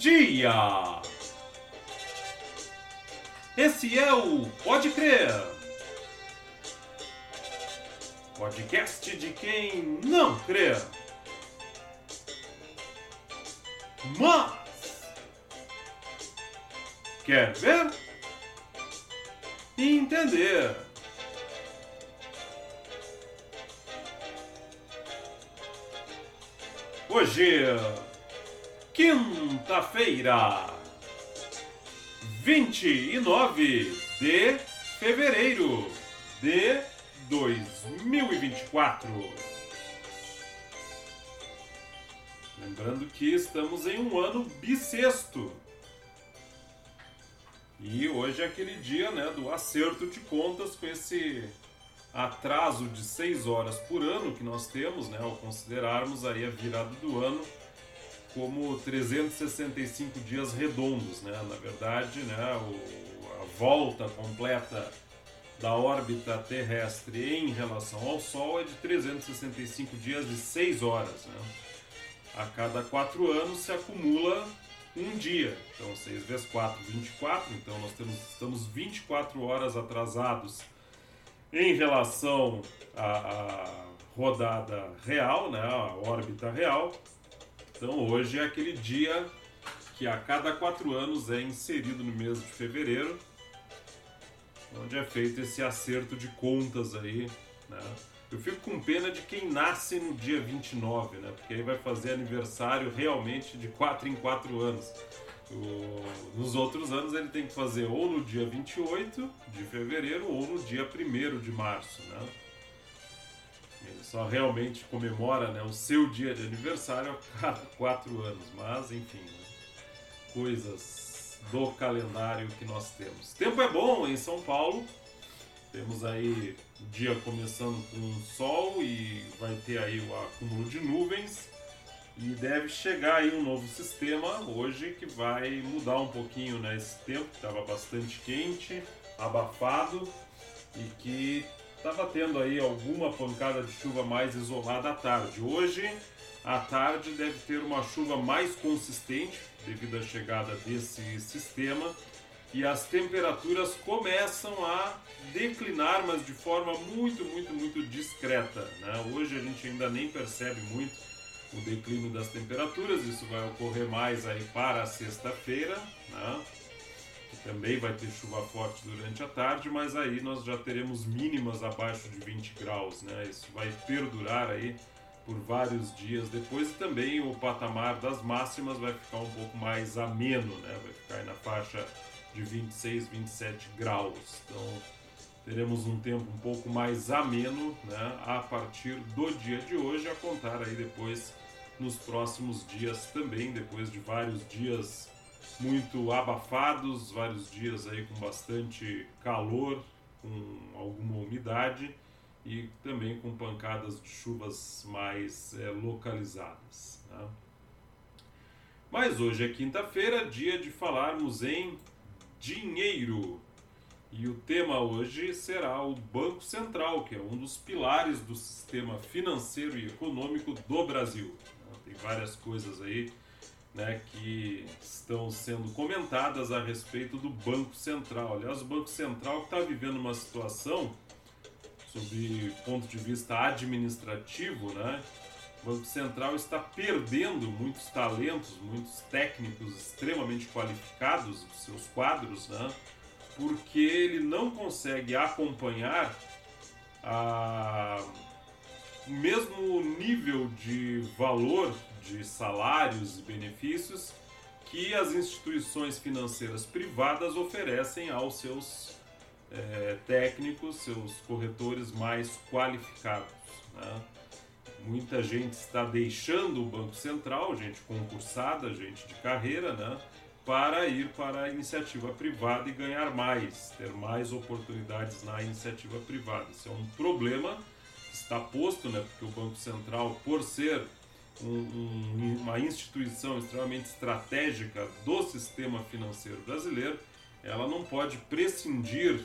dia! Esse é o Pode Crer, podcast de quem não crê, mas quer ver e entender. Hoje, quinta-feira, 29 de fevereiro de 2024. Lembrando que estamos em um ano bissexto. E hoje é aquele dia, né, do acerto de contas com esse atraso de 6 horas por ano que nós temos, né, ao considerarmos aí a virada do ano como 365 dias redondos, né? Na verdade, né, a volta completa da órbita terrestre em relação ao Sol é de 365 dias de 6 horas. Né? A cada 4 anos se acumula um dia. Então, 6 vezes 4, 24. Então, nós estamos 24 horas atrasados em relação à rodada real, né, à órbita real. Então hoje é aquele dia que a cada 4 anos é inserido no mês de fevereiro, onde é feito esse acerto de contas aí, né? Eu fico com pena de quem nasce no dia 29, né? Porque aí vai fazer aniversário realmente de 4 em 4 anos. Nos outros anos ele tem que fazer ou no dia 28 de fevereiro ou no dia 1º de março, né? Ele só realmente comemora, né, o seu dia de aniversário a cada 4 anos. Mas, enfim, coisas do calendário que nós temos. Tempo é bom em São Paulo. Temos aí o dia começando com sol e vai ter aí o acúmulo de nuvens. E deve chegar aí um novo sistema hoje que vai mudar um pouquinho, né, esse tempo, que estava bastante quente, abafado e que estava tendo aí alguma pancada de chuva mais isolada à tarde. Hoje, à tarde, deve ter uma chuva mais consistente devido à chegada desse sistema. E as temperaturas começam a declinar, mas de forma muito, muito, muito discreta, né? Hoje a gente ainda nem percebe muito o declínio das temperaturas. Isso vai ocorrer mais aí para a sexta-feira, né? Também vai ter chuva forte durante a tarde, mas aí nós já teremos mínimas abaixo de 20 graus, né? Isso vai perdurar aí por vários dias depois e também o patamar das máximas vai ficar um pouco mais ameno, né? Vai ficar aí na faixa de 26, 27 graus. Então teremos um tempo um pouco mais ameno, né, a partir do dia de hoje, a contar aí depois nos próximos dias também, depois de vários dias muito abafados, vários dias aí com bastante calor, com alguma umidade e também com pancadas de chuvas mais localizadas, né? Mas hoje é quinta-feira, dia de falarmos em dinheiro. E o tema hoje será o Banco Central, que é um dos pilares do sistema financeiro e econômico do Brasil. Tem várias coisas aí, né, que estão sendo comentadas a respeito do Banco Central. Aliás, o Banco Central está vivendo uma situação, sob ponto de vista administrativo, né, o Banco Central está perdendo muitos talentos, muitos técnicos extremamente qualificados dos seus quadros, né, porque ele não consegue acompanhar o mesmo nível de valor de salários e benefícios que as instituições financeiras privadas oferecem aos seus técnicos, seus corretores mais qualificados, né? Muita gente está deixando o Banco Central, gente concursada, gente de carreira, né, para ir para a iniciativa privada e ganhar mais, ter mais oportunidades na iniciativa privada. Isso é um problema que está posto, né, porque o Banco Central, por ser uma instituição extremamente estratégica do sistema financeiro brasileiro, ela não pode prescindir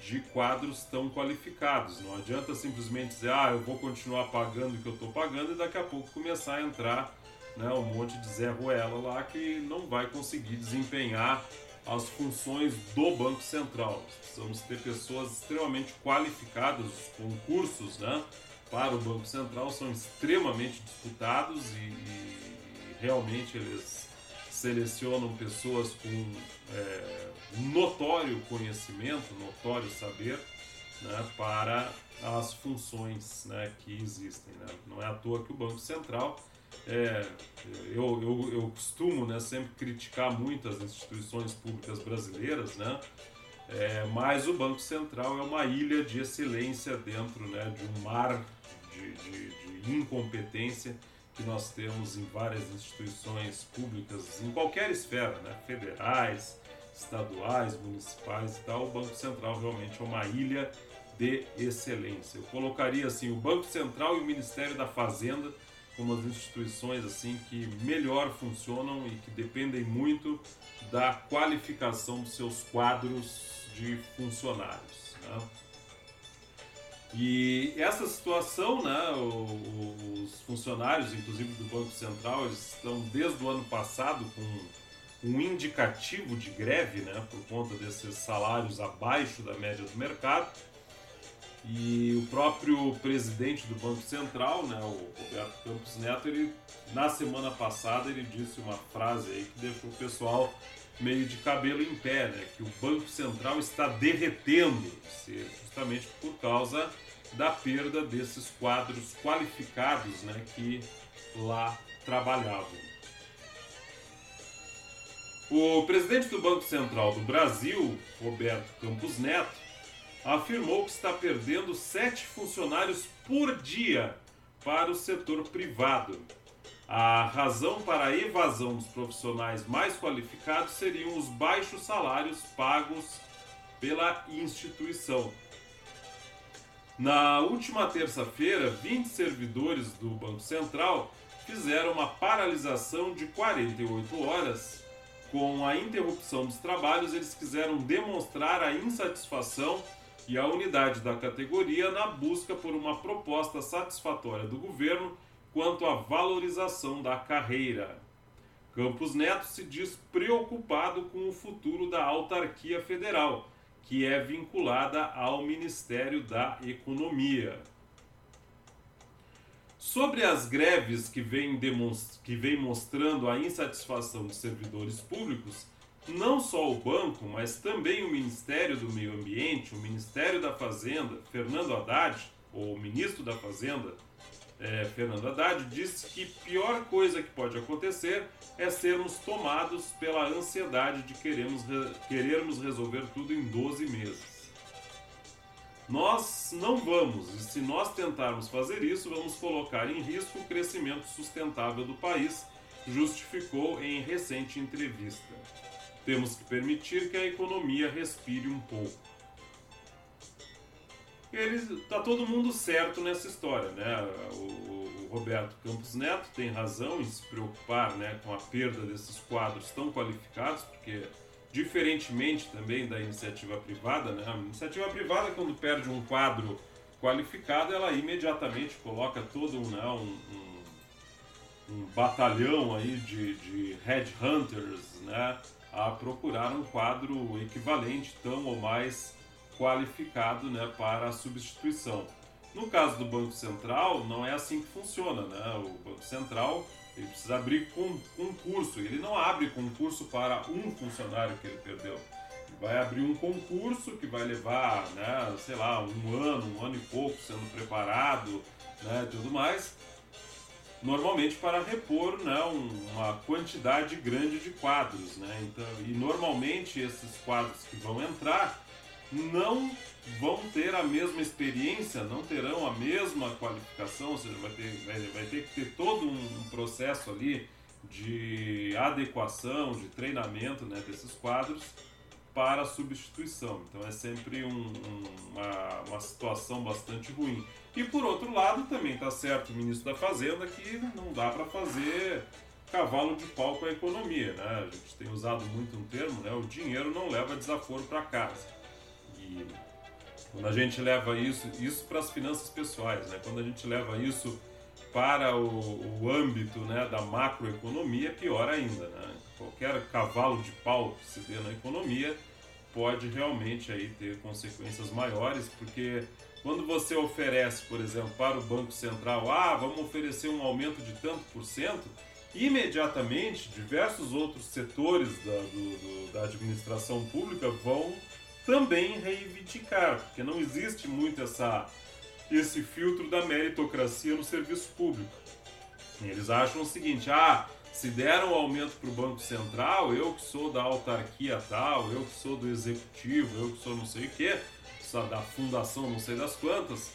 de quadros tão qualificados. Não adianta simplesmente dizer, eu vou continuar pagando o que eu estou pagando e daqui a pouco começar a entrar né, um monte de Zé Ruela lá que não vai conseguir desempenhar as funções do Banco Central. Precisamos ter pessoas extremamente qualificadas. Os concursos, né, para o Banco Central são extremamente disputados e realmente eles selecionam pessoas com notório conhecimento, notório saber, né, para as funções, né, que existem, né? Não é à toa que o Banco Central, eu costumo, né, sempre criticar muito as instituições públicas brasileiras, né, mas o Banco Central é uma ilha de excelência dentro, né, de um mar de incompetência que nós temos em várias instituições públicas, em qualquer esfera, né, federais, estaduais, municipais e tal. O Banco Central realmente é uma ilha de excelência. Eu colocaria assim o Banco Central e o Ministério da Fazenda como as instituições assim que melhor funcionam e que dependem muito da qualificação dos seus quadros de funcionários, né? E essa situação, né, os funcionários, inclusive do Banco Central, eles estão desde o ano passado com um indicativo de greve, né, por conta desses salários abaixo da média do mercado. E o próprio presidente do Banco Central, né, o Roberto Campos Neto, ele, na semana passada ele disse uma frase aí que deixou o pessoal meio de cabelo em pé, né, que o Banco Central está derretendo, justamente por causa da perda desses quadros qualificados, né, que lá trabalhavam. O presidente do Banco Central do Brasil, Roberto Campos Neto, afirmou que está perdendo 7 funcionários por dia para o setor privado. A razão para a evasão dos profissionais mais qualificados seriam os baixos salários pagos pela instituição. Na última terça-feira, 20 servidores do Banco Central fizeram uma paralisação de 48 horas. Com a interrupção dos trabalhos, eles quiseram demonstrar a insatisfação e a unidade da categoria na busca por uma proposta satisfatória do governo quanto à valorização da carreira. Campos Neto se diz preocupado com o futuro da autarquia federal, que é vinculada ao Ministério da Economia. Sobre as greves que vem mostrando a insatisfação dos servidores públicos, não só o banco, mas também o Ministério do Meio Ambiente, o Ministério da Fazenda, Fernando Haddad, ou o ministro da Fazenda, Fernando Haddad, disse que a pior coisa que pode acontecer é sermos tomados pela ansiedade de querermos resolver tudo em 12 meses. Nós não vamos, e se nós tentarmos fazer isso, vamos colocar em risco o crescimento sustentável do país, justificou em recente entrevista. Temos que permitir que a economia respire um pouco. Está todo mundo certo nessa história, né? O Roberto Campos Neto tem razão em se preocupar, né, com a perda desses quadros tão qualificados, porque, diferentemente também da iniciativa privada, né, a iniciativa privada, quando perde um quadro qualificado, ela imediatamente coloca todo um batalhão aí de headhunters, né, a procurar um quadro equivalente, tão ou mais qualificado, né, para a substituição. No caso do Banco Central, não é assim que funciona, né? O Banco Central, ele precisa abrir concurso. Ele não abre concurso para um funcionário que ele perdeu. Ele vai abrir um concurso que vai levar, né, sei lá, um ano e pouco sendo preparado, né, tudo mais, normalmente para repor, né, uma quantidade grande de quadros, né? Então, e normalmente esses quadros que vão entrar não vão ter a mesma experiência, não terão a mesma qualificação, ou seja, vai ter que ter todo um processo ali de adequação, de treinamento, né, desses quadros para a substituição. Então é sempre uma situação bastante ruim. E por outro lado também está certo o ministro da Fazenda que não dá para fazer cavalo de pau com a economia, né? A gente tem usado muito um termo, né? O dinheiro não leva desaforo para casa. E quando a gente leva isso para as finanças pessoais, né? Quando a gente leva isso para o âmbito, né, da macroeconomia, pior ainda, né? Qualquer cavalo de pau que se dê na economia pode realmente aí ter consequências maiores, porque quando você oferece, por exemplo, para o Banco Central, vamos oferecer um aumento de tanto por cento, imediatamente diversos outros setores da administração pública vão também reivindicar, porque não existe muito esse filtro da meritocracia no serviço público. Eles acham o seguinte: se deram um aumento para o Banco Central, eu que sou da autarquia tal, eu que sou do executivo, eu que sou não sei o quê, da fundação não sei das quantas,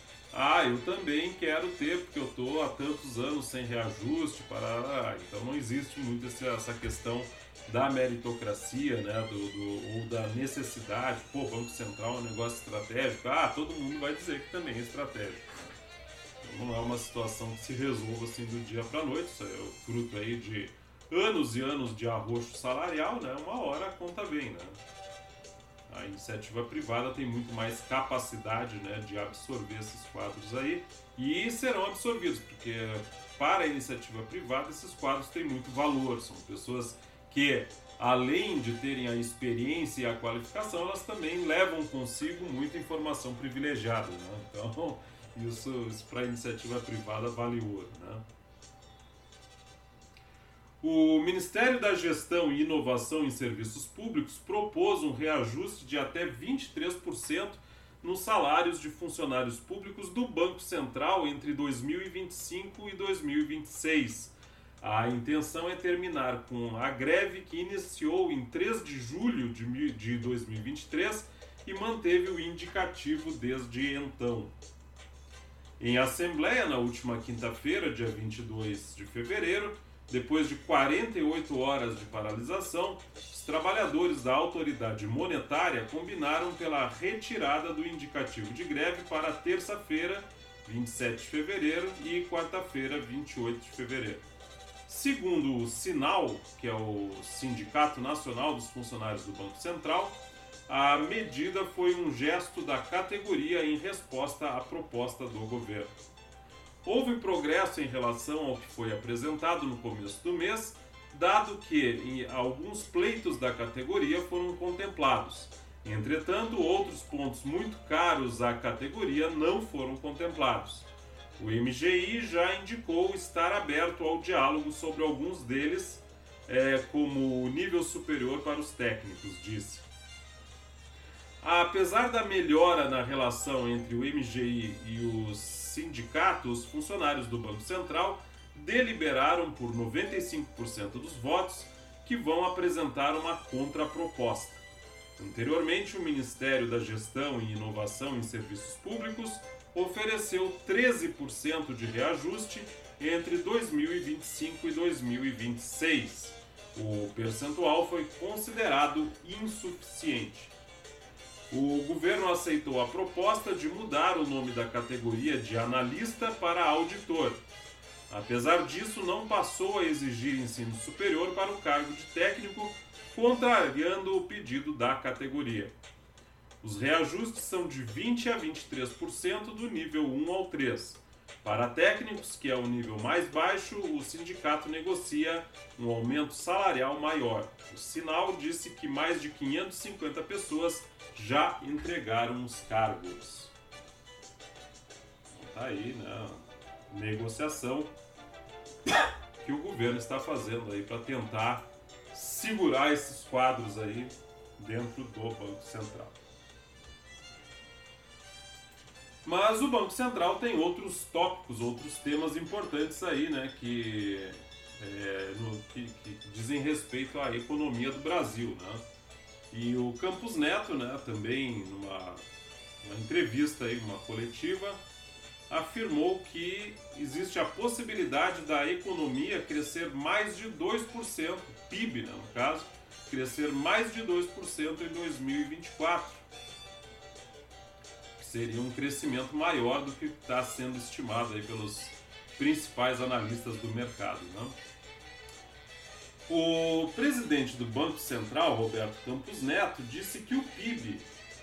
eu também quero ter, porque eu estou há tantos anos sem reajuste, então não existe muito essa questão da meritocracia, né, ou da necessidade. Banco Central é um negócio estratégico, todo mundo vai dizer que também é estratégico. Então não é uma situação que se resolva assim do dia para a noite, isso é o fruto aí de anos e anos de arroxo salarial, né, uma hora a conta vem, né. A iniciativa privada tem muito mais capacidade, né, de absorver esses quadros aí, e serão absorvidos, porque para a iniciativa privada esses quadros têm muito valor, são pessoas que, além de terem a experiência e a qualificação, elas também levam consigo muita informação privilegiada, né? Então, isso para a iniciativa privada vale ouro, né? O Ministério da Gestão e Inovação em Serviços Públicos propôs um reajuste de até 23% nos salários de funcionários públicos do Banco Central entre 2025 e 2026. A intenção é terminar com a greve que iniciou em 3 de julho de 2023 e manteve o indicativo desde então. Em assembleia, na última quinta-feira, dia 22 de fevereiro, depois de 48 horas de paralisação, os trabalhadores da autoridade monetária combinaram pela retirada do indicativo de greve para terça-feira, 27 de fevereiro, e quarta-feira, 28 de fevereiro. Segundo o SINAL, que é o Sindicato Nacional dos Funcionários do Banco Central, a medida foi um gesto da categoria em resposta à proposta do governo. Houve progresso em relação ao que foi apresentado no começo do mês, dado que alguns pleitos da categoria foram contemplados. Entretanto, outros pontos muito caros à categoria não foram contemplados. O MGI já indicou estar aberto ao diálogo sobre alguns deles, como o nível superior para os técnicos, disse. Apesar da melhora na relação entre o MGI e os sindicatos, os funcionários do Banco Central deliberaram por 95% dos votos que vão apresentar uma contraproposta. Anteriormente, o Ministério da Gestão e Inovação em Serviços Públicos ofereceu 13% de reajuste entre 2025 e 2026. O percentual foi considerado insuficiente. O governo aceitou a proposta de mudar o nome da categoria de analista para auditor. Apesar disso, não passou a exigir ensino superior para o cargo de técnico, contrariando o pedido da categoria. Os reajustes são de 20% a 23% do nível 1 ao 3. Para técnicos, que é o nível mais baixo, o sindicato negocia um aumento salarial maior. O SINAL disse que mais de 550 pessoas já entregaram os cargos. Tá aí, né? Negociação que o governo está fazendo aí para tentar segurar esses quadros aí dentro do Banco Central. Mas o Banco Central tem outros tópicos, outros temas importantes aí, né, que dizem respeito à economia do Brasil, né? E o Campos Neto, né, também numa entrevista aí, uma coletiva, afirmou que existe a possibilidade da economia crescer mais de 2%, PIB, né, no caso, crescer mais de 2% em 2024. Seria um crescimento maior do que está sendo estimado aí pelos principais analistas do mercado, né? O presidente do Banco Central, Roberto Campos Neto, disse que o PIB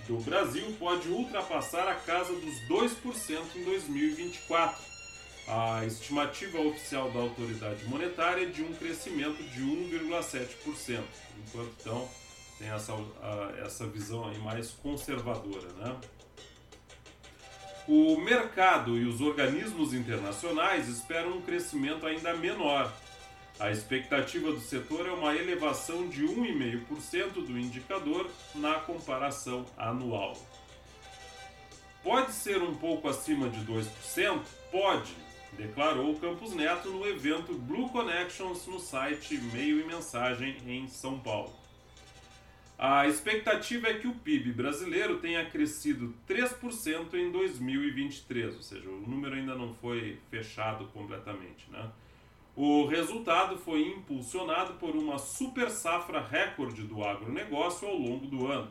do Brasil pode ultrapassar a casa dos 2% em 2024 A estimativa oficial da autoridade monetária é de um crescimento de 1,7%, enquanto então tem essa visão aí mais conservadora, né? O mercado e os organismos internacionais esperam um crescimento ainda menor. A expectativa do setor é uma elevação de 1,5% do indicador na comparação anual. Pode ser um pouco acima de 2%? Pode, declarou Campos Neto no evento Blue Connections no site Meio e Mensagem em São Paulo. A expectativa é que o PIB brasileiro tenha crescido 3% em 2023, ou seja, o número ainda não foi fechado completamente, né? O resultado foi impulsionado por uma super safra recorde do agronegócio ao longo do ano.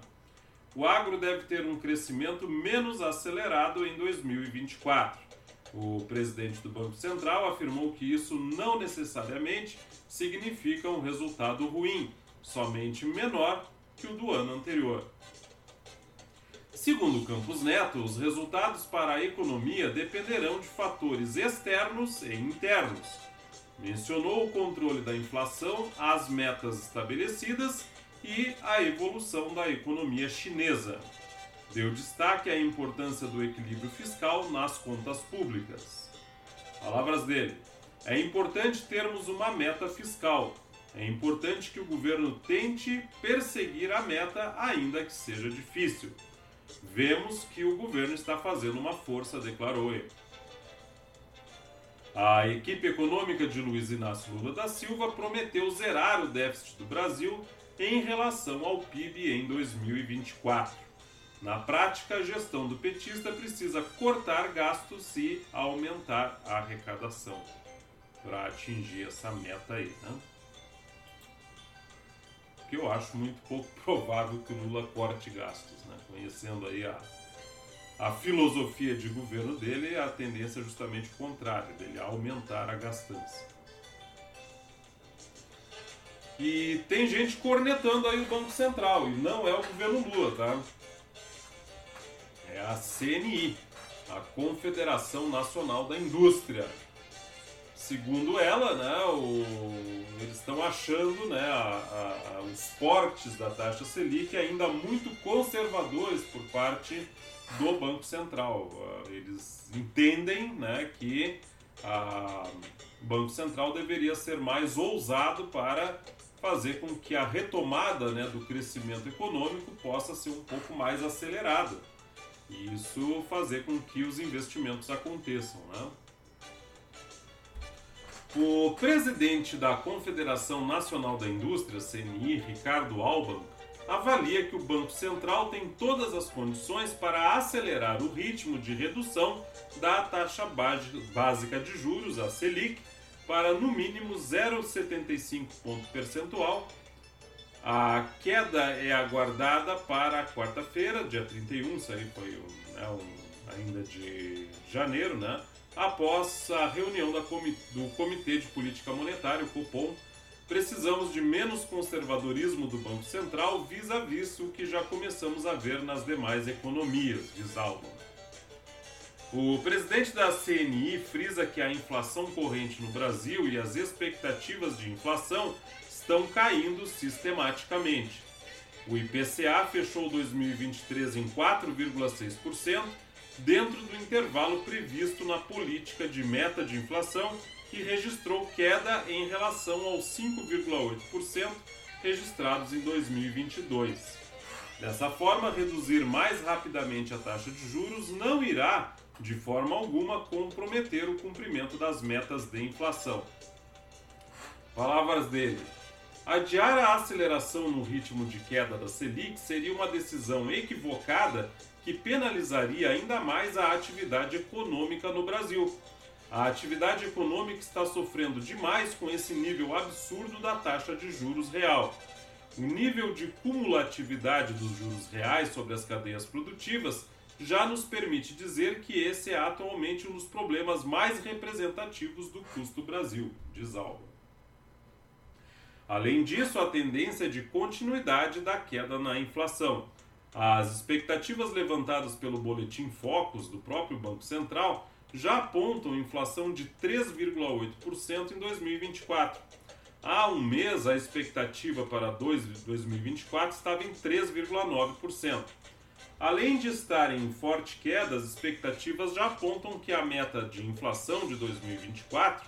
O agro deve ter um crescimento menos acelerado em 2024. O presidente do Banco Central afirmou que isso não necessariamente significa um resultado ruim, somente menor que o do ano anterior. Segundo Campos Neto, os resultados para a economia dependerão de fatores externos e internos. Mencionou o controle da inflação, as metas estabelecidas e a evolução da economia chinesa. Deu destaque à importância do equilíbrio fiscal nas contas públicas. Palavras dele: é importante termos uma meta fiscal. É importante que o governo tente perseguir a meta, ainda que seja difícil. Vemos que o governo está fazendo uma força, declarou ele. A equipe econômica de Luiz Inácio Lula da Silva prometeu zerar o déficit do Brasil em relação ao PIB em 2024. Na prática, a gestão do petista precisa cortar gastos e aumentar a arrecadação para atingir essa meta aí, né? Porque eu acho muito pouco provável que o Lula corte gastos, né? Conhecendo aí a filosofia de governo dele, a tendência é justamente contrária, dele aumentar a gastança. E tem gente cornetando aí o Banco Central, e não é o governo Lula, tá? É a CNI, a Confederação Nacional da Indústria. Segundo ela, né, eles estão achando, né, os cortes da taxa Selic ainda muito conservadores por parte do Banco Central. Eles entendem, né, que o Banco Central deveria ser mais ousado para fazer com que a retomada, né, do crescimento econômico possa ser um pouco mais acelerada. E isso fazer com que os investimentos aconteçam, né? O presidente da Confederação Nacional da Indústria, CNI, Ricardo Alban, avalia que o Banco Central tem todas as condições para acelerar o ritmo de redução da taxa básica de juros, a Selic, para no mínimo 0,75 ponto percentual. A queda é aguardada para quarta-feira, dia 31, isso aí foi ainda de janeiro, né? Após a reunião do Comitê de Política Monetária, o COPOM. Precisamos de menos conservadorismo do Banco Central vis-à-vis o que já começamos a ver nas demais economias, diz Alban. O presidente da CNI frisa que a inflação corrente no Brasil e as expectativas de inflação estão caindo sistematicamente. O IPCA fechou 2023 em 4,6%, dentro do intervalo previsto na política de meta de inflação, que registrou queda em relação aos 5,8% registrados em 2022. Dessa forma, reduzir mais rapidamente a taxa de juros não irá, de forma alguma, comprometer o cumprimento das metas de inflação. Palavras dele: adiar a aceleração no ritmo de queda da Selic seria uma decisão equivocada que penalizaria ainda mais a atividade econômica no Brasil. A atividade econômica está sofrendo demais com esse nível absurdo da taxa de juros real. O nível de cumulatividade dos juros reais sobre as cadeias produtivas já nos permite dizer que esse é atualmente um dos problemas mais representativos do custo Brasil, diz Alba. Além disso, a tendência é de continuidade da queda na inflação. As expectativas levantadas pelo boletim Focus do próprio Banco Central já apontam inflação de 3,8% em 2024. Há um mês, a expectativa para 2024 estava em 3,9%. Além de estarem em forte queda, as expectativas já apontam que a meta de inflação de 2024,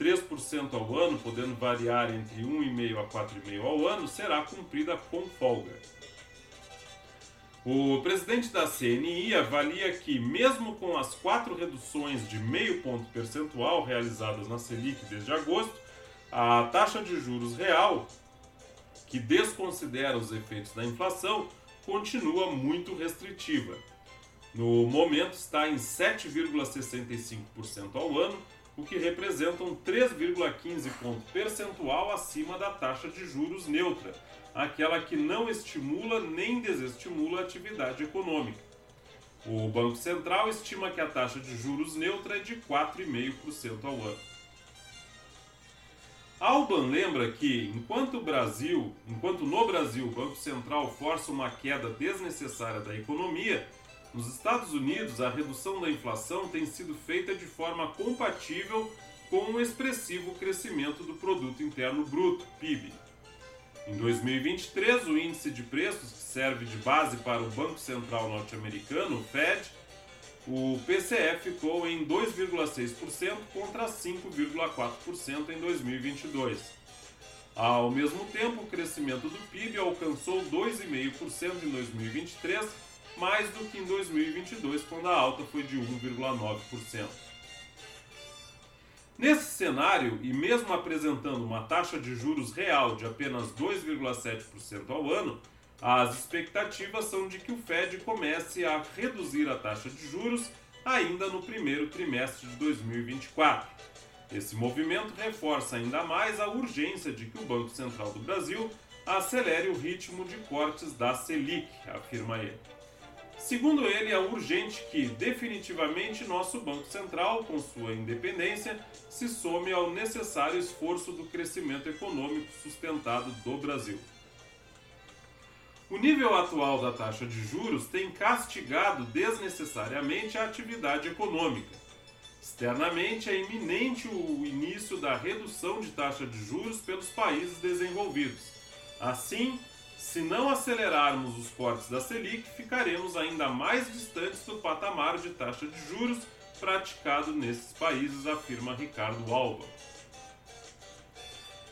3% ao ano, podendo variar entre 1,5% a 4,5% ao ano, será cumprida com folga. O presidente da CNI avalia que, mesmo com as 4 reduções de 0,5 ponto percentual realizadas na Selic desde agosto, a taxa de juros real, que desconsidera os efeitos da inflação, continua muito restritiva. No momento está em 7,65% ao ano, o que representa 3,15 ponto percentual acima da taxa de juros neutra, aquela que não estimula nem desestimula a atividade econômica. O Banco Central estima que a taxa de juros neutra é de 4,5% ao ano. Alban lembra que, enquanto no Brasil o Banco Central força uma queda desnecessária da economia, nos Estados Unidos, a redução da inflação tem sido feita de forma compatível com o expressivo crescimento do Produto Interno Bruto, PIB. Em 2023, o índice de preços, que serve de base para o Banco Central norte-americano, o FED, o PCE ficou em 2,6% contra 5,4% em 2022. Ao mesmo tempo, o crescimento do PIB alcançou 2,5% em 2023, mais do que em 2022, quando a alta foi de 1,9%. Nesse cenário, e mesmo apresentando uma taxa de juros real de apenas 2,7% ao ano, as expectativas são de que o Fed comece a reduzir a taxa de juros ainda no primeiro trimestre de 2024. Esse movimento reforça ainda mais a urgência de que o Banco Central do Brasil acelere o ritmo de cortes da Selic, afirma ele. Segundo ele, é urgente que, definitivamente, nosso Banco Central, com sua independência, se some ao necessário esforço do crescimento econômico sustentado do Brasil. O nível atual da taxa de juros tem castigado desnecessariamente a atividade econômica. Externamente, é iminente o início da redução de taxa de juros pelos países desenvolvidos. Assim, se não acelerarmos os cortes da Selic, ficaremos ainda mais distantes do patamar de taxa de juros praticado nesses países, afirma Ricardo Alban.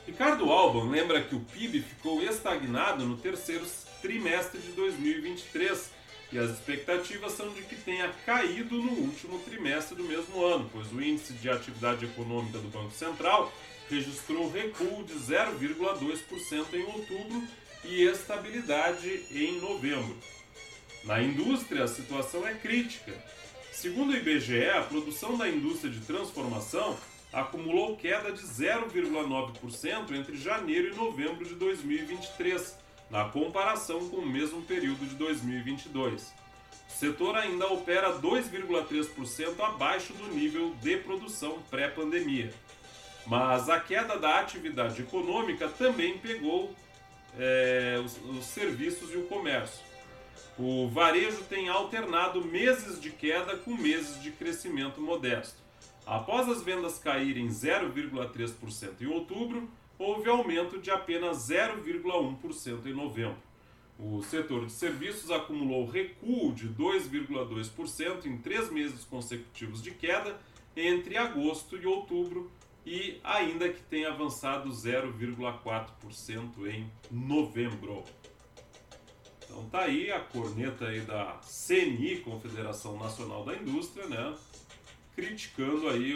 Ricardo Alban lembra que o PIB ficou estagnado no terceiro trimestre de 2023 e as expectativas são de que tenha caído no último trimestre do mesmo ano, pois o índice de atividade econômica do Banco Central registrou recuo de 0,2% em outubro e estabilidade em novembro. Na indústria, a situação é crítica. Segundo o IBGE, a produção da indústria de transformação acumulou queda de 0,9% entre janeiro e novembro de 2023, na comparação com o mesmo período de 2022. O setor ainda opera 2,3% abaixo do nível de produção pré-pandemia. Mas a queda da atividade econômica também pegou os serviços e o comércio. O varejo tem alternado meses de queda com meses de crescimento modesto. Após as vendas caírem 0,3% em outubro, houve aumento de apenas 0,1% em novembro. O setor de serviços acumulou recuo de 2,2% em 3 meses consecutivos de queda entre agosto e outubro, e ainda que tenha avançado 0,4% em novembro. Então tá aí a corneta aí da CNI, Confederação Nacional da Indústria, né? Criticando aí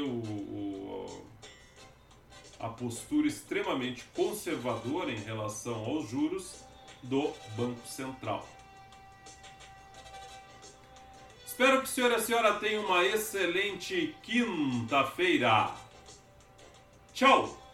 a postura extremamente conservadora em relação aos juros do Banco Central. Espero que o senhor e a senhora tenham uma excelente quinta-feira. Tchau!